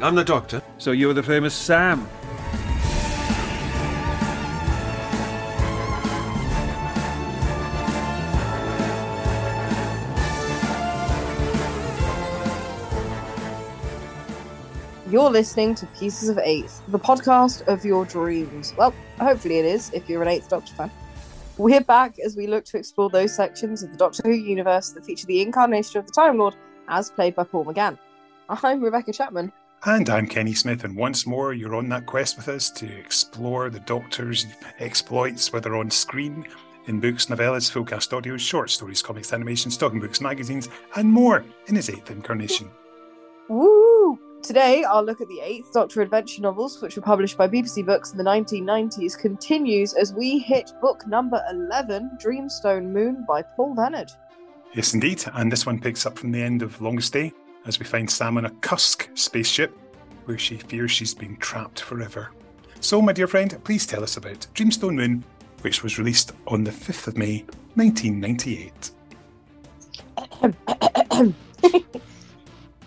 I'm the Doctor. So you're the famous Sam. You're listening to Pieces of Eight, the podcast of your dreams. Well, hopefully it is, if you're an Eighth Doctor fan. We're back as we look to explore those sections of the Doctor Who universe that feature the incarnation of the Time Lord, as played by Paul McGann. I'm Rebecca Chapman. And I'm Kenny Smith, and once more you're on that quest with us to explore the Doctor's exploits, whether on screen, in books, novellas, full-cast audio, short stories, comics, animations, talking books, magazines, and more in his eighth incarnation. Woo! Today, our look at the Eighth Doctor adventure novels, which were published by BBC Books in the 1990s, continues as we hit book number 11, Dreamstone Moon by Paul Leonard. Yes, indeed, and this one picks up from the end of Longest Day, as we find Sam on a Cusk spaceship, where she fears she's been trapped forever. So, my dear friend, please tell us about Dreamstone Moon, which was released on the 5th of May, 1998.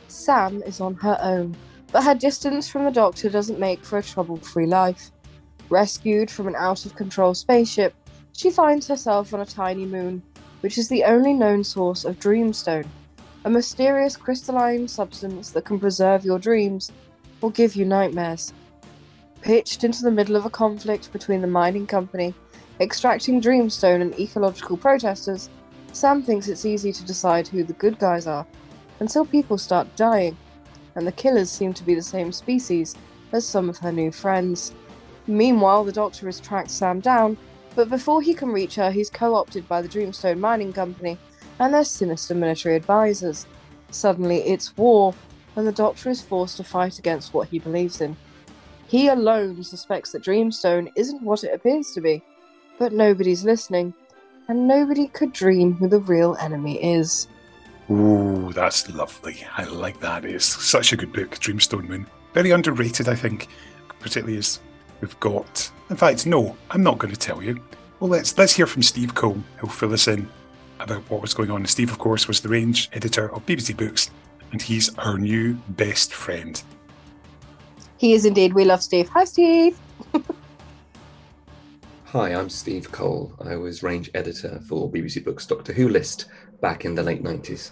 Sam is on her own, but her distance from the Doctor doesn't make for a trouble-free life. Rescued from an out-of-control spaceship, she finds herself on a tiny moon, which is the only known source of Dreamstone, a mysterious crystalline substance that can preserve your dreams or give you nightmares. Pitched into the middle of a conflict between the mining company extracting Dreamstone and ecological protesters, Sam thinks it's easy to decide who the good guys are, until people start dying, and the killers seem to be the same species as some of her new friends. Meanwhile, the Doctor has tracked Sam down, but before he can reach her, he's co-opted by the Dreamstone Mining Company and their sinister military advisors. Suddenly, it's war, and the Doctor is forced to fight against what he believes in. He alone suspects that Dreamstone isn't what it appears to be, but nobody's listening, and nobody could dream who the real enemy is. Ooh, that's lovely. I like that. It's such a good book, Dreamstone Moon. Very underrated, I think, particularly as we've got... In fact, no, I'm not going to tell you. Well, let's hear from Steve Cole, who'll fill us in about what was going on. And Steve, of course, was the range editor of BBC Books, and he's our new best friend. He is indeed. We love Steve. Hi, Steve. Hi, I'm Steve Cole. I was range editor for BBC Books' Doctor Who list back in the late 90s.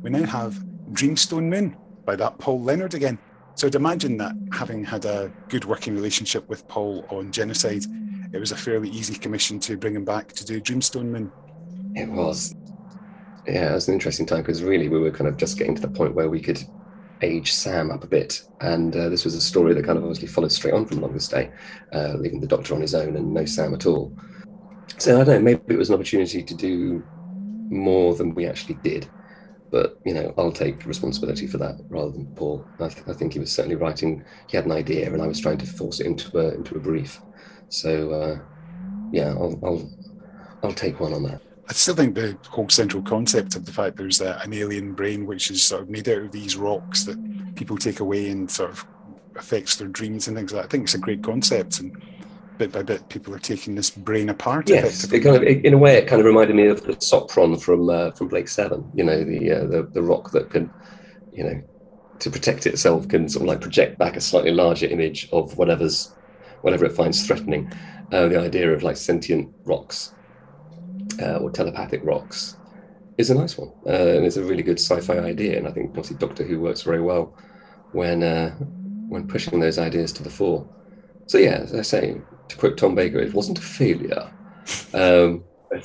We now have Dreamstone Moon by that Paul Leonard again. So I'd imagine that having had a good working relationship with Paul on Genocide, it was a fairly easy commission to bring him back to do Dreamstone Moon. It was. Yeah, it was an interesting time because really we were kind of just getting to the point where we could age Sam up a bit, and this was a story that kind of obviously followed straight on from Longest Day, leaving the Doctor on his own and no Sam at all. So I don't know, maybe it was an opportunity to do more than we actually did, but you know, I'll take responsibility for that rather than Paul. I think he was certainly writing, he had an idea and I was trying to force it into a brief, so yeah, I'll take one on that. I still think the whole central concept of the fact there's an alien brain which is sort of made out of these rocks that people take away and sort of affects their dreams and things like that, I think it's a great concept, and bit by bit people are taking this brain apart. Yes, it kind of, in a way it kind of reminded me of the Sopron from Blake Seven, you know, the rock that can, you know, to protect itself can sort of like project back a slightly larger image of whatever it finds threatening. The idea of like sentient rocks, or telepathic rocks, is a nice one, and it's a really good sci-fi idea, and I think obviously Doctor Who works very well when pushing those ideas to the fore. So yeah, as I say, to quote Tom Baker, it wasn't a failure, but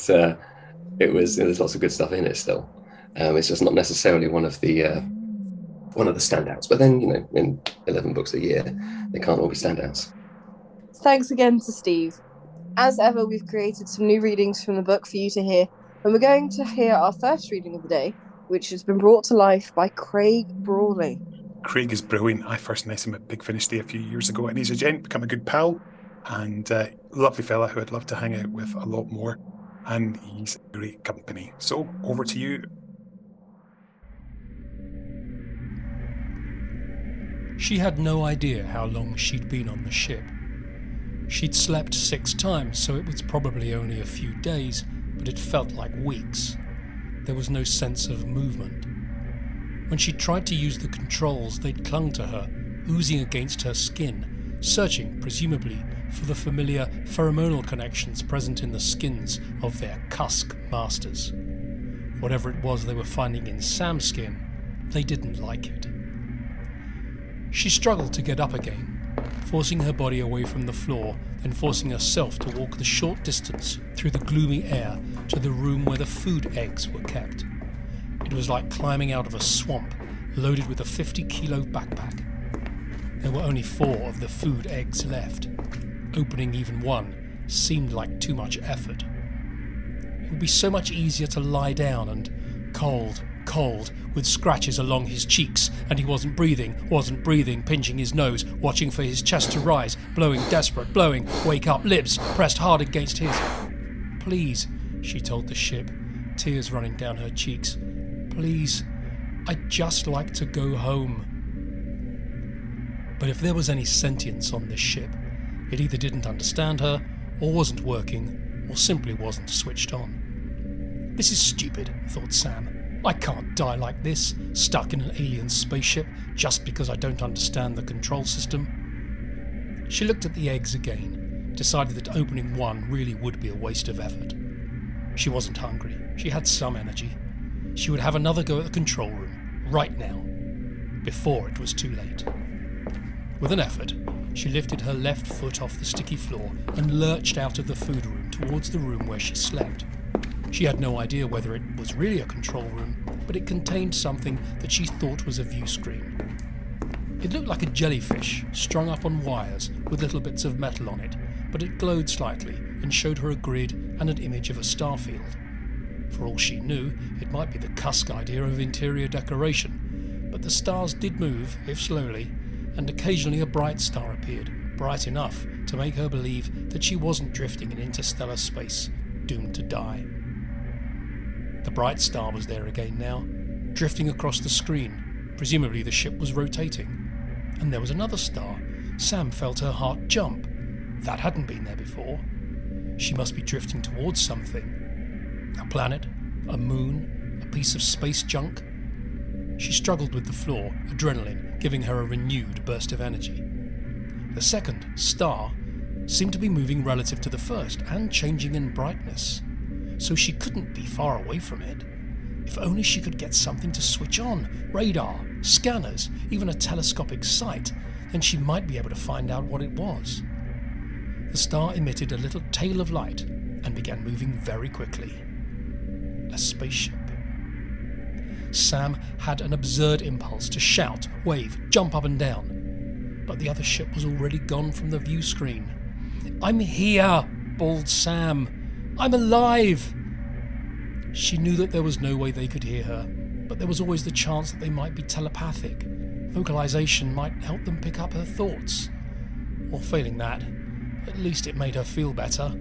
there's lots of good stuff in it still. It's just not necessarily one of the standouts, but then, you know, in 11 books a year they can't all be standouts. Thanks again to Steve. As ever, we've created some new readings from the book for you to hear, and we're going to hear our first reading of the day, which has been brought to life by Craig Brawley. Craig is brilliant. I first met him at Big Finish Day a few years ago, and he's a gent, become a good pal, and a lovely fella who I'd love to hang out with a lot more, and he's great company. So, over to you. She had no idea how long she'd been on the ship. She'd slept 6 times, so it was probably only a few days, but it felt like weeks. There was no sense of movement. When she tried to use the controls, they'd clung to her, oozing against her skin, searching, presumably, for the familiar pheromonal connections present in the skins of their Cusk masters. Whatever it was they were finding in Sam's skin, they didn't like it. She struggled to get up again, forcing her body away from the floor, then forcing herself to walk the short distance through the gloomy air to the room where the food eggs were kept. It was like climbing out of a swamp loaded with a 50-kilo backpack. There were only 4 of the food eggs left. Opening even one seemed like too much effort. It would be so much easier to lie down and cold, with scratches along his cheeks, and he wasn't breathing, pinching his nose, watching for his chest to rise, blowing, wake up, lips pressed hard against his. Please, she told the ship, tears running down her cheeks. Please, I'd just like to go home. But if there was any sentience on this ship, it either didn't understand her, or wasn't working, or simply wasn't switched on. This is stupid, thought Sam. I can't die like this, stuck in an alien spaceship, just because I don't understand the control system. She looked at the eggs again, decided that opening one really would be a waste of effort. She wasn't hungry. She had some energy. She would have another go at the control room, right now, before it was too late. With an effort, she lifted her left foot off the sticky floor and lurched out of the food room towards the room where she slept. She had no idea whether it was really a control room, but it contained something that she thought was a view screen. It looked like a jellyfish strung up on wires with little bits of metal on it, but it glowed slightly and showed her a grid and an image of a starfield. For all she knew, it might be the Cusk idea of interior decoration, but the stars did move, if slowly, and occasionally a bright star appeared, bright enough to make her believe that she wasn't drifting in interstellar space, doomed to die. The bright star was there again now, drifting across the screen. Presumably the ship was rotating. And there was another star. Sam felt her heart jump. That hadn't been there before. She must be drifting towards something. A planet, a moon, a piece of space junk. She struggled with the floor, adrenaline giving her a renewed burst of energy. The second star seemed to be moving relative to the first and changing in brightness. So she couldn't be far away from it. If only she could get something to switch on, radar, scanners, even a telescopic sight, then she might be able to find out what it was. The star emitted a little tail of light and began moving very quickly. A spaceship. Sam had an absurd impulse to shout, wave, jump up and down, but the other ship was already gone from the view screen. "I'm here," bawled Sam. "I'm alive!" She knew that there was no way they could hear her, but there was always the chance that they might be telepathic. Vocalization might help them pick up her thoughts. Or failing that, at least it made her feel better.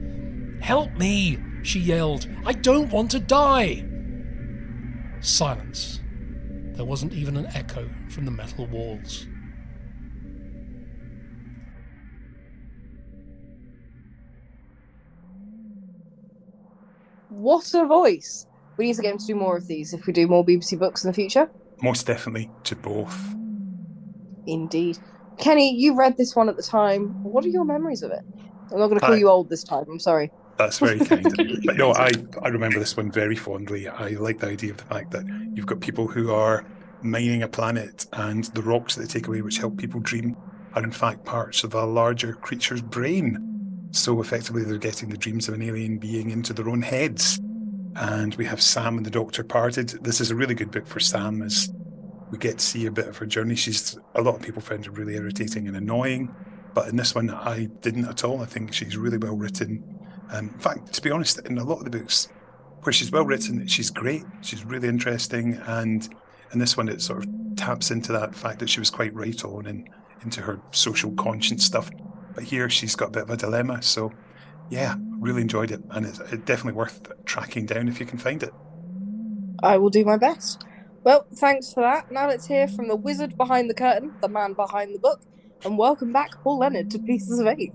"Help me!" she yelled. "I don't want to die!" Silence. There wasn't even an echo from the metal walls. What a voice. We need to get him to do more of these if we do more BBC Books in the future. Most definitely, to both. Indeed. Kenny, you read this one at the time. What are your memories of it? I'm not going to call you old this time, I'm sorry. That's very kind of you. But no, I remember this one very fondly. I like the idea of the fact that you've got people who are mining a planet and the rocks that they take away, which help people dream, are in fact parts of a larger creature's brain. So effectively they're getting the dreams of an alien being into their own heads. And we have Sam and the Doctor parted. This is a really good book for Sam, as we get to see a bit of her journey. A lot of people found her really irritating and annoying, but in this one I didn't at all. I think she's really well written. In fact, to be honest, in a lot of the books where she's well written, she's great, she's really interesting, and in this one it sort of taps into that fact that she was quite right on and into her social conscience stuff. But here she's got a bit of a dilemma, so yeah, really enjoyed it, and it's definitely worth tracking down if you can find it. I will do my best. Well, thanks for that. Now let's hear from the wizard behind the curtain, the man behind the book, and welcome back, Paul Leonard, to Pieces of Eight.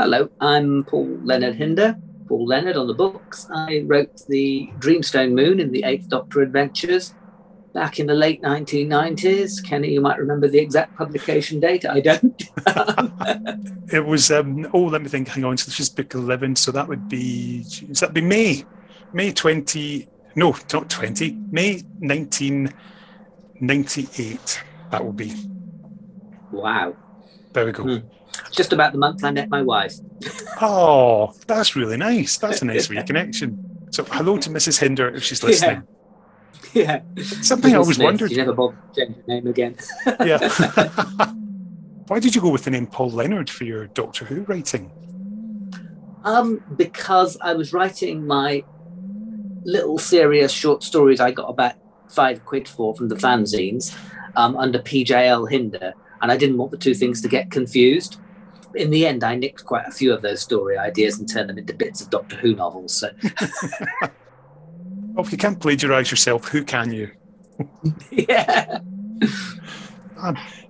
Hello, I'm Paul Leonard Hinder, Paul Leonard on the books. I wrote the Dreamstone Moon in the Eighth Doctor Adventures. back in the late 1990s. Kenny, you might remember the exact publication date. I don't. It was, let me think, hang on, so this is book 11, so that would be, May 20, no, not 20, May 1998, that will be. Wow. There we go. Just about the month I met my wife. Oh, that's really nice. That's a nice reconnection. So hello to Mrs. Hinder if she's listening. Yeah. Something I always wondered. You never bothered to change your name again. Yeah. Why did you go with the name Paul Leonard for your Doctor Who writing? Because I was writing my little serious short stories I got about £5 for from the fanzines under PJL Hinder. And I didn't want the two things to get confused. In the end, I nicked quite a few of those story ideas and turned them into bits of Doctor Who novels. So. Well, if you can't plagiarise yourself, who can you? Yeah.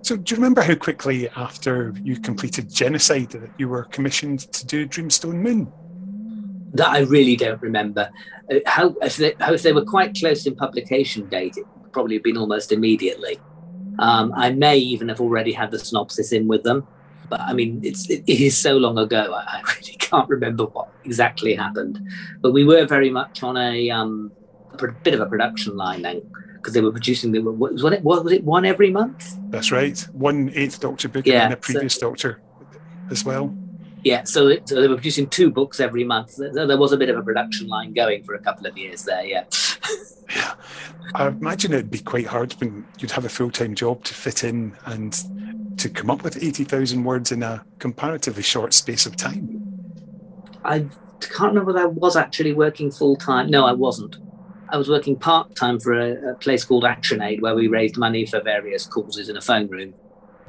So do you remember how quickly after you completed Genocide that you were commissioned to do Dreamstone Moon? That I really don't remember. If they were quite close in publication date, it would probably have been almost immediately. I may even have already had the synopsis in with them. But I mean, it is so long ago, I really can't remember what exactly happened. But we were very much on a bit of a production line then, because they were producing, was it one every month? That's right. One Eighth Doctor book and then a previous Doctor as well. Yeah, so they were producing two books every month. There was a bit of a production line going for a couple of years there, yeah. Yeah. I imagine it'd be quite hard when you'd have a full-time job to fit in and to come up with 80,000 words in a comparatively short space of time. I can't remember whether I was actually working full-time. No, I wasn't. I was working part-time for a place called ActionAid, where we raised money for various causes in a phone room.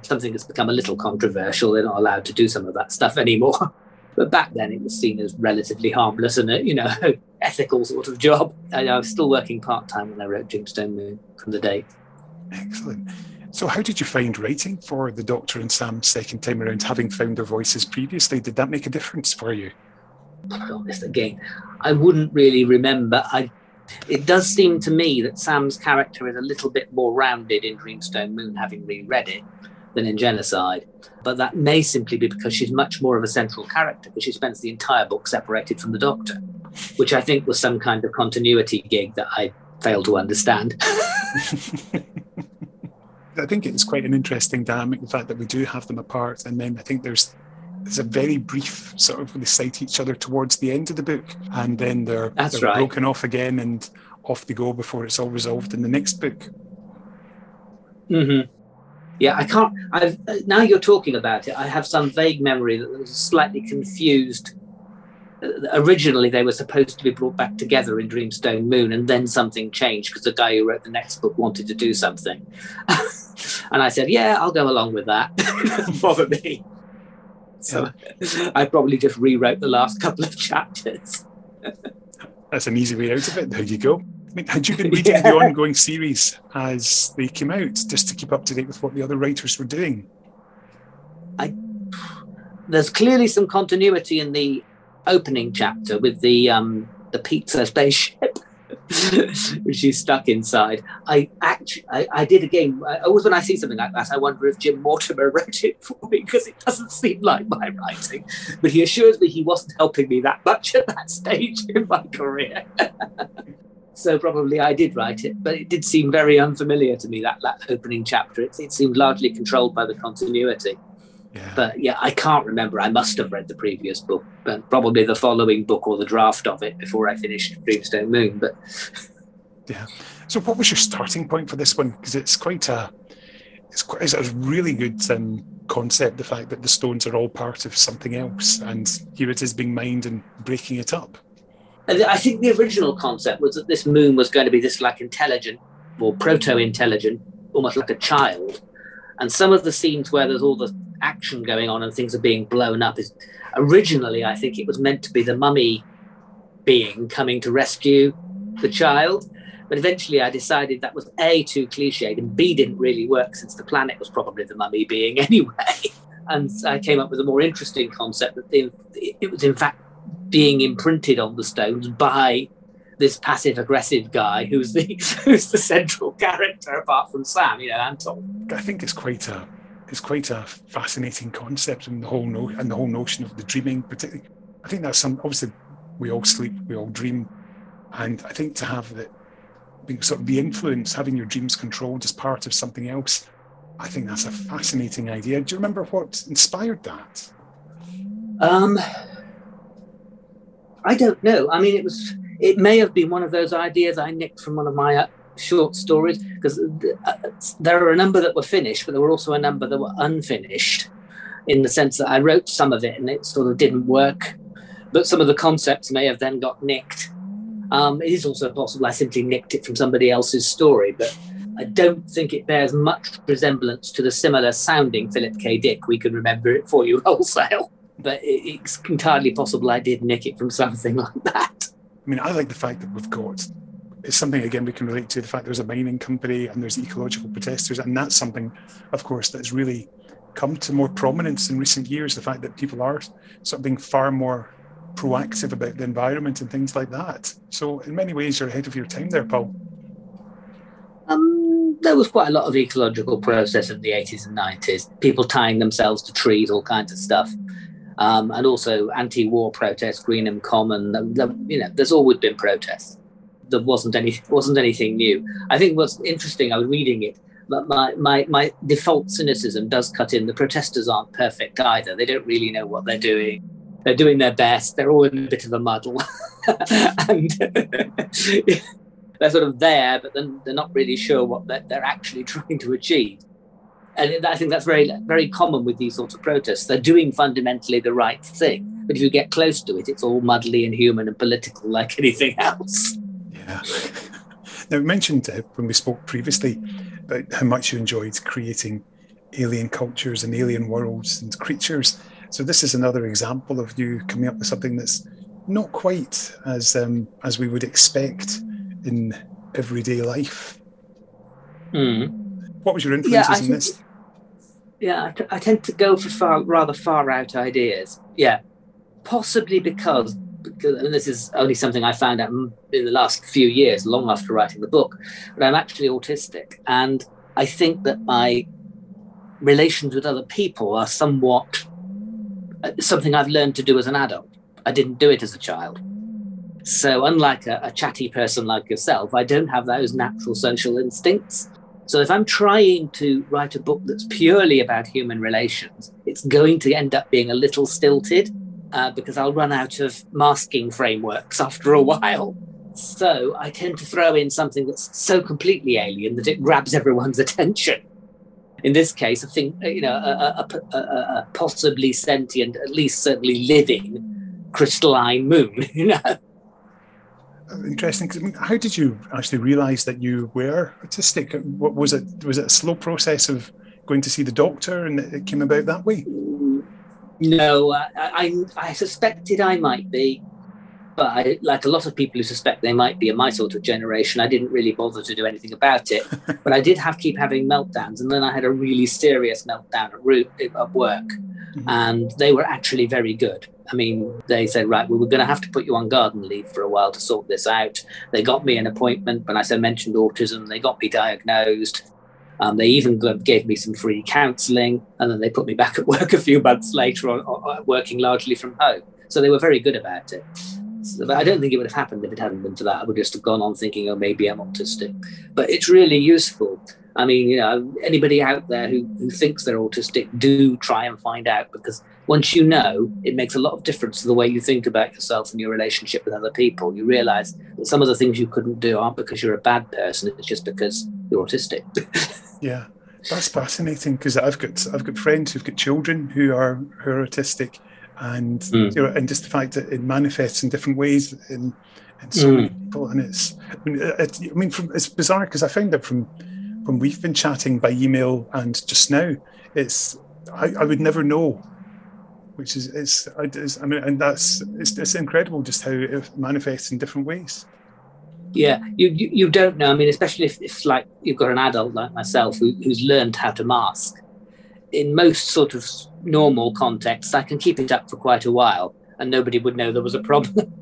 Something that's become a little controversial. They're not allowed to do some of that stuff anymore. But back then it was seen as relatively harmless and a, ethical sort of job. And I was still working part-time when I wrote Dreamstone Moon from the date. Excellent. So how did you find writing for the Doctor and Sam's second time around, having found their voices previously? Did that make a difference for you? I'll be honest again. I wouldn't really remember. It does seem to me that Sam's character is a little bit more rounded in Dreamstone Moon, having reread it, than in Genocide, but that may simply be because she's much more of a central character, because she spends the entire book separated from the Doctor, which I think was some kind of continuity gig that I failed to understand. I think it's quite an interesting dynamic, the fact that we do have them apart, and then I think there's a very brief sort of, they sight each other towards the end of the book, and then they're broken off again and off they go before it's all resolved in the next book. Mm-hmm. Yeah, I can't. Now you're talking about it, I have some vague memory that was slightly confused. Originally, they were supposed to be brought back together in Dreamstone Moon, and then something changed because the guy who wrote the next book wanted to do something. And I said, yeah, I'll go along with that. It doesn't bother me. So I probably just rewrote the last couple of chapters. That's an easy way out of it. There you go. I mean, had you been reading the ongoing series as they came out, just to keep up to date with what the other writers were doing? There's clearly some continuity in the opening chapter with the pizza spaceship, which is stuck inside. I did again. Always when I see something like that, I wonder if Jim Mortimore wrote it for me, because it doesn't seem like my writing. But he assures me he wasn't helping me that much at that stage in my career. So probably I did write it, but it did seem very unfamiliar to me, that opening chapter. It seemed largely controlled by the continuity. Yeah. But yeah, I can't remember. I must have read the previous book, but probably the following book or the draft of it before I finished Dreamstone Moon. But yeah. So what was your starting point for this one? Because it's quite a really good concept, the fact that the stones are all part of something else, and here it is being mined and breaking it up. I think the original concept was that this moon was going to be this like intelligent or proto-intelligent, almost like a child. And some of the scenes where there's all the action going on and things are being blown up is originally, I think it was meant to be the mummy being coming to rescue the child. But eventually I decided that was A, too cliched, and B, didn't really work since the planet was probably the mummy being anyway. And I came up with a more interesting concept that it was in fact being imprinted on the stones by this passive aggressive guy who's the central character apart from Sam, Anton. I think it's quite a fascinating concept, and the whole notion of the dreaming, particularly. I think that's obviously we all sleep, we all dream, and I think to have that, sort of the influence, having your dreams controlled as part of something else, I think that's a fascinating idea. Do you remember what inspired that? I don't know. I mean, it may have been one of those ideas I nicked from one of my short stories, because there are a number that were finished, but there were also a number that were unfinished, in the sense that I wrote some of it and it sort of didn't work, but some of the concepts may have then got nicked. It is also possible I simply nicked it from somebody else's story, but I don't think it bears much resemblance to the similar sounding Philip K. Dick, We Can Remember It For You Wholesale. But it's entirely possible I did nick it from something like that. I mean, I like the fact that we've got, it's something, again, we can relate to, the fact there's a mining company and there's ecological protesters, and that's something, of course, that's really come to more prominence in recent years, the fact that people are sort of being far more proactive about the environment and things like that. So in many ways, you're ahead of your time there, Paul. There was quite a lot of ecological process in the 80s and 90s, people tying themselves to trees, all kinds of stuff. And also anti-war protests, Greenham Common. There's always been protests. There wasn't anything new. I think what's interesting, I was reading it, but my default cynicism does cut in. The protesters aren't perfect either. They don't really know what they're doing. They're doing their best. They're all in a bit of a muddle, and they're sort of there, but then they're not really sure what they're actually trying to achieve. And I think that's very, very common with these sorts of protests. They're doing fundamentally the right thing, but if you get close to it, it's all muddly and human and political like anything else. Yeah. Now, we mentioned when we spoke previously about how much you enjoyed creating alien cultures and alien worlds and creatures. So this is another example of you coming up with something that's not quite as we would expect in everyday life. Mm. What was your influences in this? Yeah, I tend to go for rather far-out ideas. Yeah, possibly because and this is only something I found out in the last few years, long after writing the book, but I'm actually autistic, and I think that my relations with other people are somewhat something I've learned to do as an adult. I didn't do it as a child. So unlike a chatty person like yourself, I don't have those natural social instincts. So if I'm trying to write a book that's purely about human relations, it's going to end up being a little stilted because I'll run out of masking frameworks after a while. So I tend to throw in something that's so completely alien that it grabs everyone's attention. In this case, I think, a possibly sentient, at least certainly living, crystalline moon, Interesting. 'Cause, I mean, how did you actually realise that you were autistic? What was it? Was it a slow process of going to see the doctor, and it came about that way? No, I suspected I might be, but like a lot of people who suspect they might be in my sort of generation, I didn't really bother to do anything about it. But I did keep having meltdowns, and then I had a really serious meltdown at work, mm-hmm. and they were actually very good. I mean, they said, right, well, we're going to have to put you on garden leave for a while to sort this out. They got me an appointment when I mentioned autism. They got me diagnosed. They even gave me some free counselling. And then they put me back at work a few months later, on working largely from home. So they were very good about it. But I don't think it would have happened if it hadn't been for that. I would just have gone on thinking, oh, maybe I'm autistic. But it's really useful. I mean, anybody out there who thinks they're autistic, do try and find out, because once you know, it makes a lot of difference to the way you think about yourself and your relationship with other people. You realise that some of the things you couldn't do aren't because you're a bad person, it's just because you're autistic. Yeah, that's fascinating, because I've got friends who've got children who are autistic, and and just the fact that it manifests in different ways in so many people, and it's bizarre, because I found that from when we've been chatting by email and just now, I would never know, which is, it's incredible just how it manifests in different ways. Yeah, you don't know. I mean, especially if like you've got an adult like myself who's learned how to mask. In most sort of normal contexts, I can keep it up for quite a while and nobody would know there was a problem.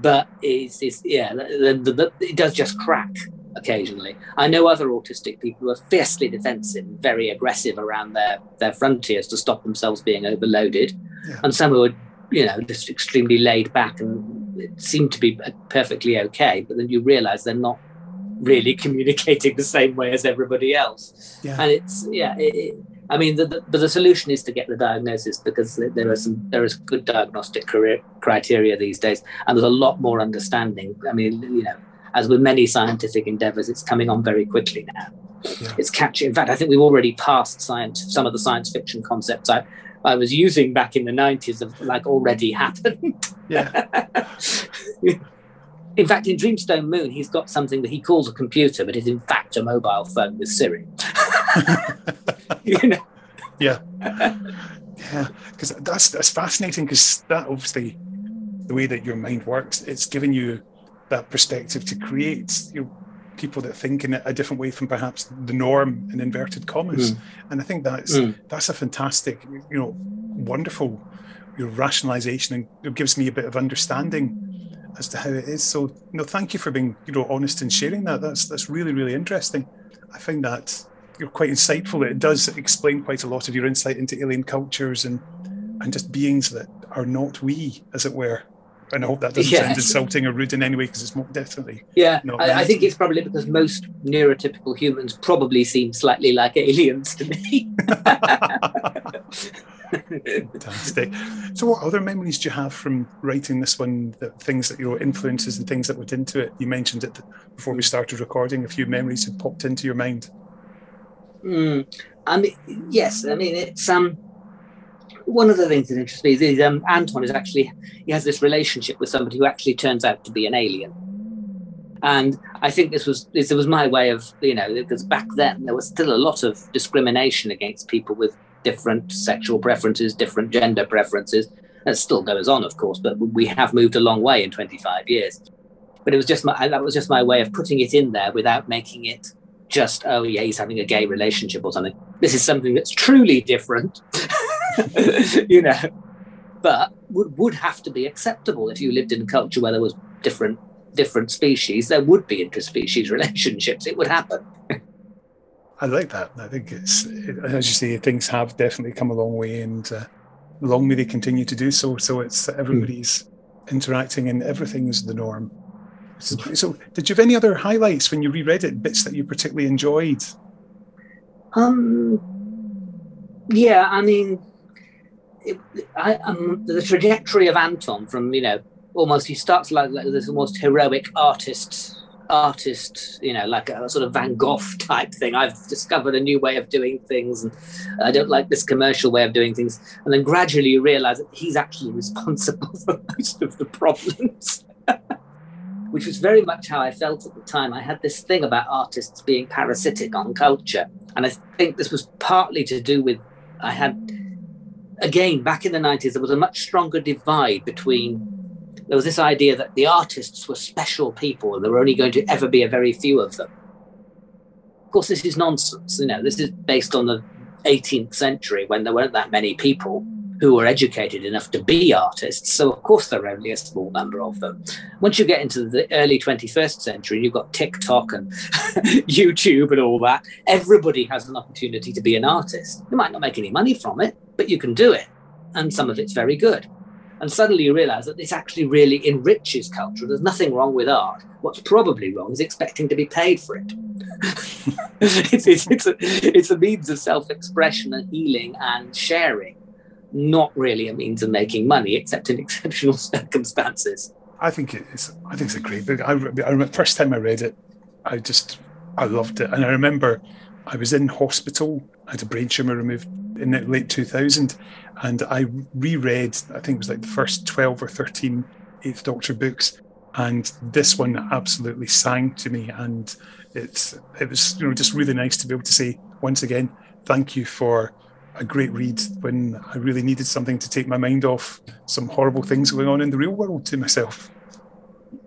But it's yeah, it does just crack occasionally. I know other autistic people who are fiercely defensive, very aggressive around their frontiers to stop themselves being overloaded. Yeah. And some who are, you know, just extremely laid back and seem to be perfectly okay. But then you realise they're not really communicating the same way as everybody else. Yeah. And it's, yeah, I mean, but the solution is to get the diagnosis, because there is good diagnostic criteria these days, and there's a lot more understanding. I mean, you know, as with many scientific endeavours, it's coming on very quickly now. Yeah. It's catching. In fact, I think we've already passed some of the science fiction concepts I was using back in the 90s have like already happened. Yeah. In fact, in Dreamstone Moon, he's got something that he calls a computer, but is in fact a mobile phone with Siri. You know? Yeah. Yeah. Because that's fascinating, because that obviously, the way that your mind works, it's giving you that perspective to create, you know, people that think in a different way from perhaps the norm, in inverted commas. Mm. And I think that's a fantastic, you know, wonderful, you know, rationalization, and it gives me a bit of understanding as to how it is. So, you know, thank you for being, you know, honest and sharing that. That's really, really interesting. I find that you're quite insightful. It does explain quite a lot of your insight into alien cultures and just beings that are not we, as it were. And I hope that doesn't sound insulting or rude in any way, because it's more definitely. Yeah, I think it's probably because most neurotypical humans probably seem slightly like aliens to me. Fantastic. So what other memories do you have from writing this one, the things that, you know, influences and things that went into it? You mentioned it before we started recording, a few memories had popped into your mind. I mean, yes, I mean, it's one of the things that interests me is Anton is actually, he has this relationship with somebody who actually turns out to be an alien. And I think this was my way of, you know, because back then there was still a lot of discrimination against people with different sexual preferences, different gender preferences. That still goes on, of course, but we have moved a long way in 25 years. But it was just that was just my way of putting it in there without making it just, oh yeah, he's having a gay relationship or something. This is something that's truly different, you know, but would have to be acceptable if you lived in a culture where there was different species. There would be interspecies relationships. It would happen. I like that. I think it's as you say, things have definitely come a long way, and long may they continue to do so. So it's everybody's interacting, and everything is the norm. So did you have any other highlights when you reread it, bits that you particularly enjoyed? Yeah, I mean, the trajectory of Anton from, you know, almost he starts like this almost heroic artist, you know, like a sort of Van Gogh type thing. I've discovered a new way of doing things, and I don't like this commercial way of doing things. And then gradually you realise that he's actually responsible for most of the problems. Which was very much how I felt at the time. I had this thing about artists being parasitic on culture. And I think this was partly to do with, I had, again, back in the 90s, there was a much stronger divide between, there was this idea that the artists were special people and there were only going to ever be a very few of them. Of course, this is nonsense. You know, this is based on the 18th century when there weren't that many people who were educated enough to be artists. So, of course, there are only a small number of them. Once you get into the early 21st century, you've got TikTok and YouTube and all that. Everybody has an opportunity to be an artist. You might not make any money from it, but you can do it. And some of it's very good. And suddenly you realise that this actually really enriches culture. There's nothing wrong with art. What's probably wrong is expecting to be paid for it. It's a means of self-expression and healing and sharing. Not really a means of making money, except in exceptional circumstances. I think it's a great book. I remember first time I read it, I loved it. And I remember I was in hospital. I had a brain tumour removed in the late 2000, and I reread, I think it was like the first 12 or 13 Eighth Doctor books, and this one absolutely sang to me. And it was, you know, just really nice to be able to say once again, thank you for a great read when I really needed something to take my mind off some horrible things going on in the real world to myself.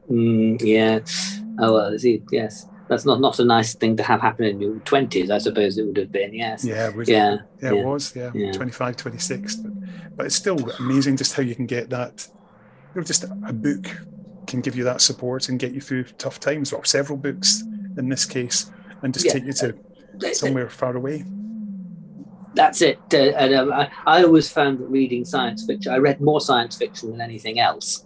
Yeah. Oh, well, see, yes. That's not a nice thing to have happen in your 20s, I suppose it would have been, yes. Yeah, it was, yeah. Yeah. 25, 26. But it's still amazing just how you can get that, you know, just a book can give you that support and get you through tough times, or several books in this case, and just take you to somewhere far away. That's it. And, I always found that reading science fiction, I read more science fiction than anything else,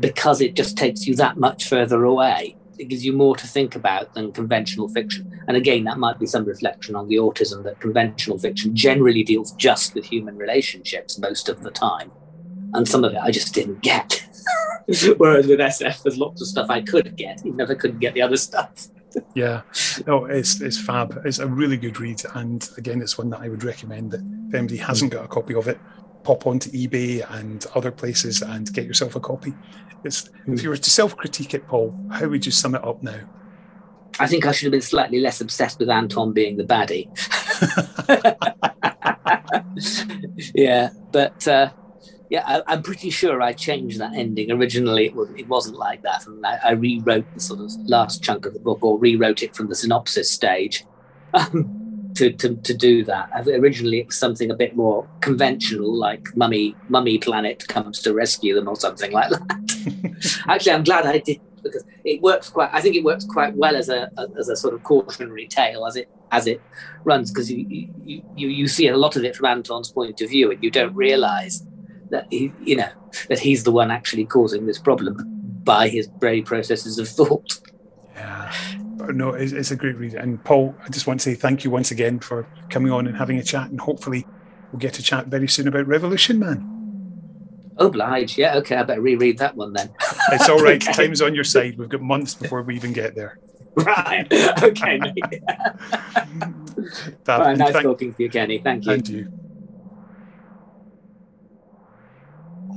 because it just takes you that much further away. It gives you more to think about than conventional fiction. And again, that might be some reflection on the autism that conventional fiction generally deals just with human relationships most of the time. And some of it I just didn't get. Whereas with SF, there's lots of stuff I could get, even if I couldn't get the other stuff. Yeah, no, it's fab. It's a really good read. And again, it's one that I would recommend that if anybody hasn't got a copy of it, pop onto eBay and other places and get yourself a copy. It's, if you were to self-critique it, Paul, how would you sum it up now? I think I should have been slightly less obsessed with Anton being the baddie. Yeah, but yeah, I'm pretty sure I changed that ending. Originally, it wasn't like that. And I rewrote the sort of last chunk of the book, or rewrote it from the synopsis stage to do that. Originally, it was something a bit more conventional, like Mummy Planet comes to rescue them or something like that. Actually, I'm glad I did, because it works quite. I think it works quite well as a sort of cautionary tale as it runs, because you see a lot of it from Anton's point of view, and you don't realise that he's the one actually causing this problem by his brave processes of thought. Yeah, but no, it's a great read. And Paul, I just want to say thank you once again for coming on and having a chat, and hopefully we'll get to chat very soon about Revolution Man. Oblige, yeah, okay, I better reread that one then. It's all right, okay. Time's on your side. We've got months before we even get there. Right, okay, mate. Right, nice talking to you, Kenny. Thank you. And you.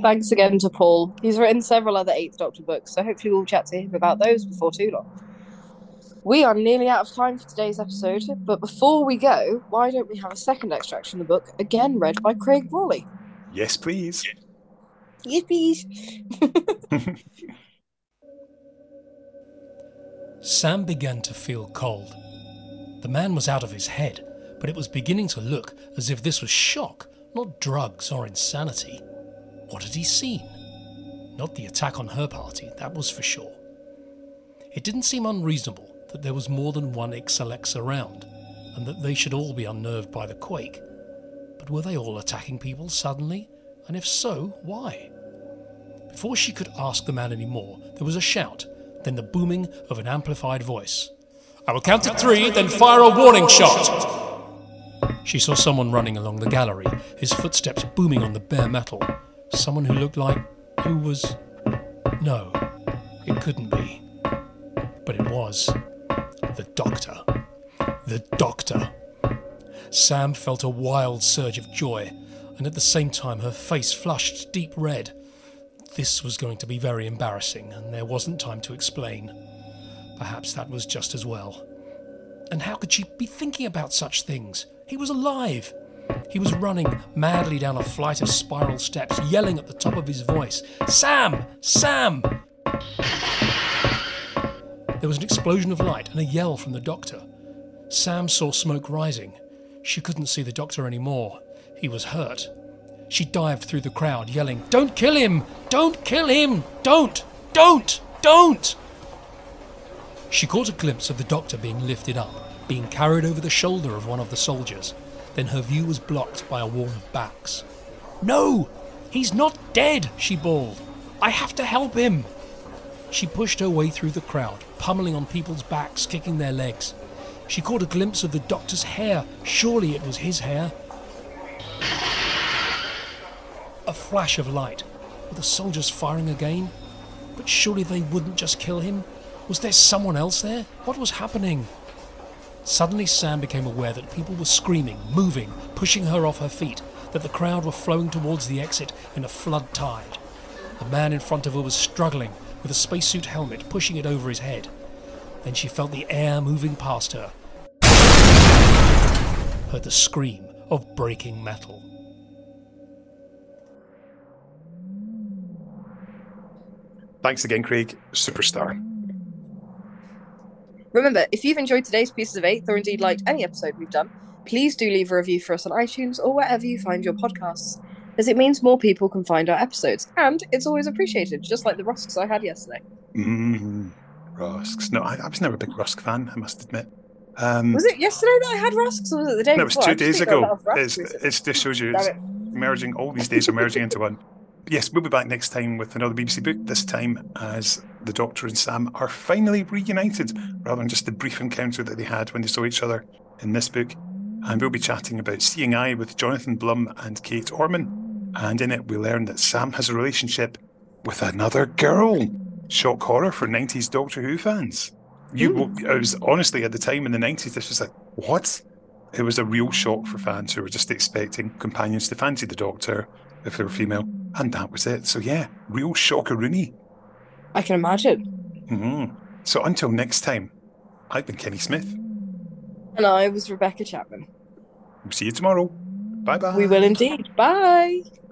Thanks again to Paul. He's written several other Eighth Doctor books, so hopefully we'll chat to him about those before too long. We are nearly out of time for today's episode, but before we go, why don't we have a second extract from the book, again read by Craig Brawley? Yes, please. Yes, please. Sam began to feel cold. The man was out of his head, but it was beginning to look as if this was shock, not drugs or insanity. What had he seen? Not the attack on her party, that was for sure. It didn't seem unreasonable that there was more than one Ixalex around, and that they should all be unnerved by the quake. But were they all attacking people suddenly? And if so, why? Before she could ask the man any more, there was a shout, then the booming of an amplified voice. I will count to three, then fire a warning shot! She saw someone running along the gallery, his footsteps booming on the bare metal. Someone who looked like... who was... No, it couldn't be. But it was... the Doctor. The Doctor. Sam felt a wild surge of joy, and at the same time her face flushed deep red. This was going to be very embarrassing, and there wasn't time to explain. Perhaps that was just as well. And how could she be thinking about such things? He was alive! He was running madly down a flight of spiral steps, yelling at the top of his voice, Sam! Sam! There was an explosion of light and a yell from the Doctor. Sam saw smoke rising. She couldn't see the Doctor anymore. He was hurt. She dived through the crowd, yelling, Don't kill him! Don't kill him! Don't! Don't! Don't! She caught a glimpse of the Doctor being lifted up, being carried over the shoulder of one of the soldiers. Then her view was blocked by a wall of backs. No! He's not dead, she bawled. I have to help him! She pushed her way through the crowd, pummeling on people's backs, kicking their legs. She caught a glimpse of the Doctor's hair. Surely it was his hair. A flash of light. Were the soldiers firing again? But surely they wouldn't just kill him? Was there someone else there? What was happening? Suddenly Sam became aware that people were screaming, moving, pushing her off her feet, that the crowd were flowing towards the exit in a flood tide. The man in front of her was struggling, with a spacesuit helmet pushing it over his head. Then she felt the air moving past her. Heard the scream of breaking metal. Thanks again, Craig. Superstar. Remember, if you've enjoyed today's Pieces of Eighth, or indeed liked any episode we've done, please do leave a review for us on iTunes or wherever you find your podcasts. because it means more people can find our episodes, and it's always appreciated, just like the rusks I had yesterday. Mm-hmm. Rusks. No, I was never a big rusk fan, I must admit. Was it yesterday that I had rusks, or was it the day before? No, it was 2 days ago. It just shows you merging, all these days are merging into one. But yes, we'll be back next time with another BBC book, this time as the Doctor and Sam are finally reunited, rather than just the brief encounter that they had when they saw each other in this book. And we'll be chatting about Seeing Eye with Jonathan Blum and Kate Orman. And in it, we learn that Sam has a relationship with another girl. Shock horror for 90s Doctor Who fans. I was honestly, at the time in the 90s, this was like, what? It was a real shock for fans who were just expecting companions to fancy the Doctor if they were female. And that was it. So yeah, real shockeroonie. I can imagine. Mm-hmm. So until next time, I've been Kenny Smith. And I was Rebecca Chapman. We'll see you tomorrow. Bye-bye. We will indeed. Bye.